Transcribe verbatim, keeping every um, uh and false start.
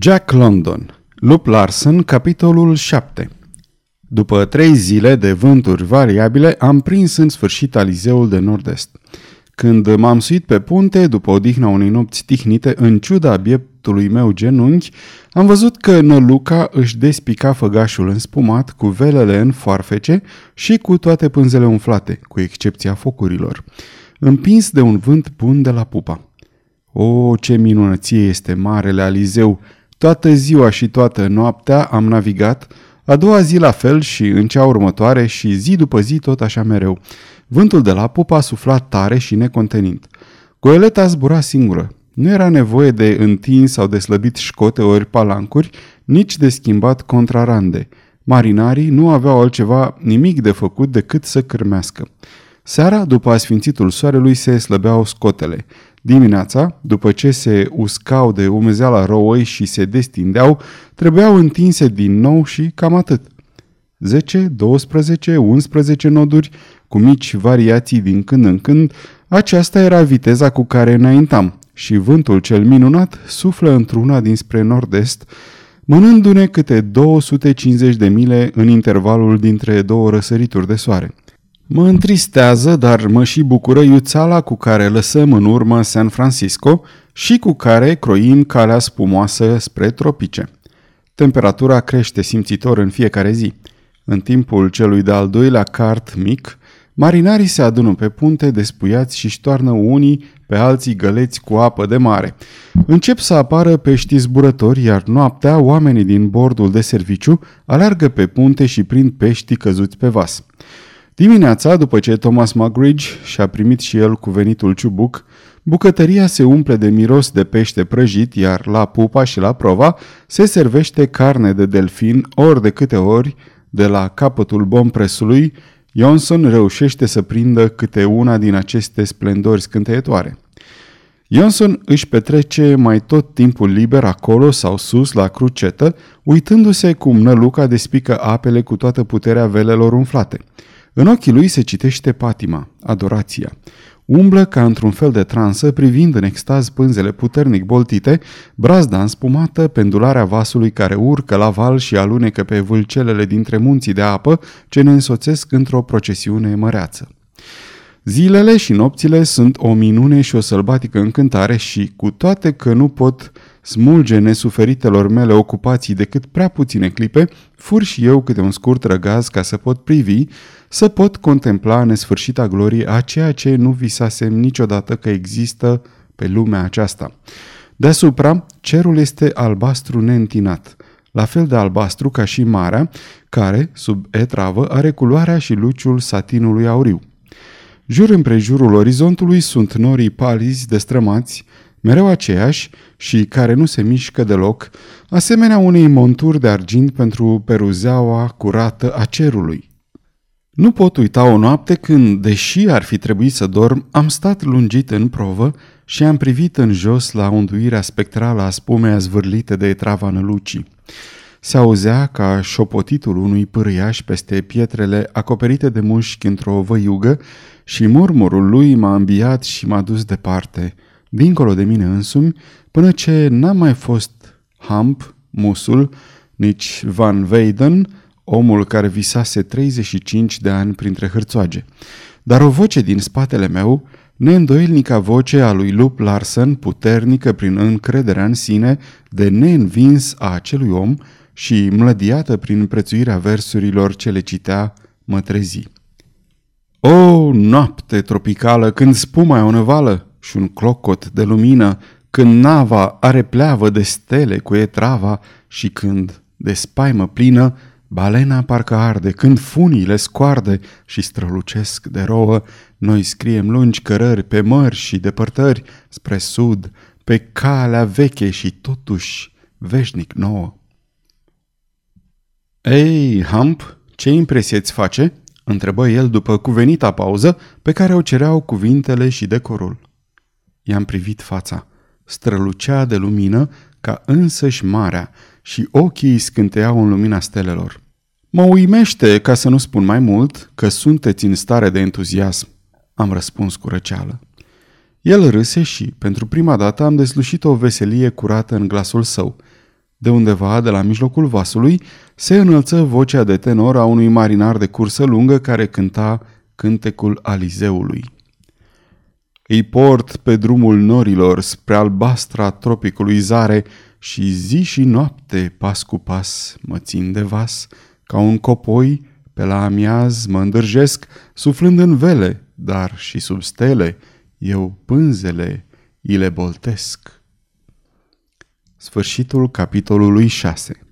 Jack London, Lup Larsen, capitolul șapte. După trei zile de vânturi variabile, am prins în sfârșit alizeul de nord-est. Când m-am suit pe punte, după odihna unei nopți tihnite, în ciuda bieptului meu genunchi, am văzut că năluca își despica făgașul înspumat, cu velele în foarfece și cu toate pânzele umflate, cu excepția focurilor, împins de un vânt bun de la Pupa. O, ce minunăție este marele alizeu! Toată ziua și toată noaptea am navigat, a doua zi la fel și în cea următoare și zi după zi tot așa mereu. Vântul de la Pupa sufla tare și necontenit. Goeleta zbura singură. Nu era nevoie de întins sau de slăbit școte ori palancuri, nici de schimbat contrarande. Marinarii nu aveau altceva nimic de făcut decât să cârmească. Seara, după asfințitul soarelui, se slăbeau scotele. Dimineața, după ce se uscau de umezeala rouăi și se destindeau, trebuiau întinse din nou și cam atât. zece, doisprezece, unsprezece noduri, cu mici variații din când în când, aceasta era viteza cu care înaintam și vântul cel minunat suflă într-una dinspre nord-est, mânându-ne câte două sute cincizeci de mile în intervalul dintre două răsărituri de soare. Mă întristează, dar mă și bucură iuțala cu care lăsăm în urmă San Francisco și cu care croim calea spumoasă spre tropice. Temperatura crește simțitor în fiecare zi. În timpul celui de-al doilea cart mic, marinarii se adună pe punte despuiați și ștoarnă unii pe alții găleți cu apă de mare. Încep să apară peștii zburători, iar noaptea oamenii din bordul de serviciu alergă pe punte și prind peștii căzuți pe vas. Dimineața, după ce Thomas Mugridge și-a primit și el cu venitul ciubuc, bucătăria se umple de miros de pește prăjit, iar la Pupa și la Prova se servește carne de delfin ori de câte ori, de la capătul bompresului, Johnson reușește să prindă câte una din aceste splendori scânteietoare. Johnson își petrece mai tot timpul liber acolo sau sus la crucetă, uitându-se cum năluca despică apele cu toată puterea velelor umflate. În ochii lui se citește patima, adorația. Umblă ca într-un fel de transă, privind în extaz pânzele puternic boltite, brazda înspumată, pendularea vasului care urcă la val și alunecă pe vâlcelele dintre munții de apă ce ne însoțesc într-o procesiune măreață. Zilele și nopțile sunt o minune și o sălbatică încântare și, cu toate că nu pot smulge nesuferitelor mele ocupații decât prea puține clipe, fur și eu câte un scurt răgaz ca să pot privi, să pot contempla nesfârșita glorie a ceea ce nu visasem niciodată că există pe lumea aceasta. Deasupra, cerul este albastru neîntinat, la fel de albastru ca și marea, care, sub etravă, are culoarea și luciul satinului auriu. Jur împrejurul orizontului sunt norii palizi destrămați, mereu aceiași și care nu se mișcă deloc, asemenea unei monturi de argint pentru peruzeaua curată a cerului. Nu pot uita o noapte când, deși ar fi trebuit să dorm, am stat lungit în provă și am privit în jos la unduirea spectrală a spumei zvârlite de etrava nălucii. Se auzea ca șopotitul unui pârâiaș peste pietrele acoperite de mușchi într-o văiugă și murmurul lui m-a îmbiat și m-a dus departe, dincolo de mine însumi, până ce n-a mai fost Hump, musul, nici Van Weyden, omul care visase treizeci și cinci de ani printre hârțoage. Dar o voce din spatele meu, neîndoielnica voce a lui Lup Larsen, puternică prin încrederea în sine de neînvins a acelui om și mlădiată prin prețuirea versurilor ce le citea, mă trezi. O, noapte tropicală, când spuma e o năvală și un clocot de lumină, când nava are pleavă de stele cu etrava și când, de spaimă plină, balena parcă arde, când funiile scoarde și strălucesc de rouă, noi scriem lungi cărări pe mări și depărtări, spre sud, pe calea veche și totuși veșnic nouă. Ei, Hump, ce impresie îți face?" întrebă el după cuvenita pauză pe care o cereau cuvintele și decorul. I-am privit fața. Strălucea de lumină ca însăși marea și ochii scânteau în lumina stelelor. Mă uimește, ca să nu spun mai mult, că sunteți în stare de entuziasm," am răspuns cu răceală. El râse și, pentru prima dată, am deslușit o veselie curată în glasul său. De undeva, de la mijlocul vasului, se înălță vocea de tenor a unui marinar de cursă lungă care cânta cântecul Alizeului. Îi port pe drumul norilor spre albastra tropicului zare și zi și noapte, pas cu pas, mă țin de vas, ca un copoi, pe la amiaz mă îndârjesc, suflând în vele, dar și sub stele, eu pânzele îi le boltesc. Sfârșitul capitolului șase.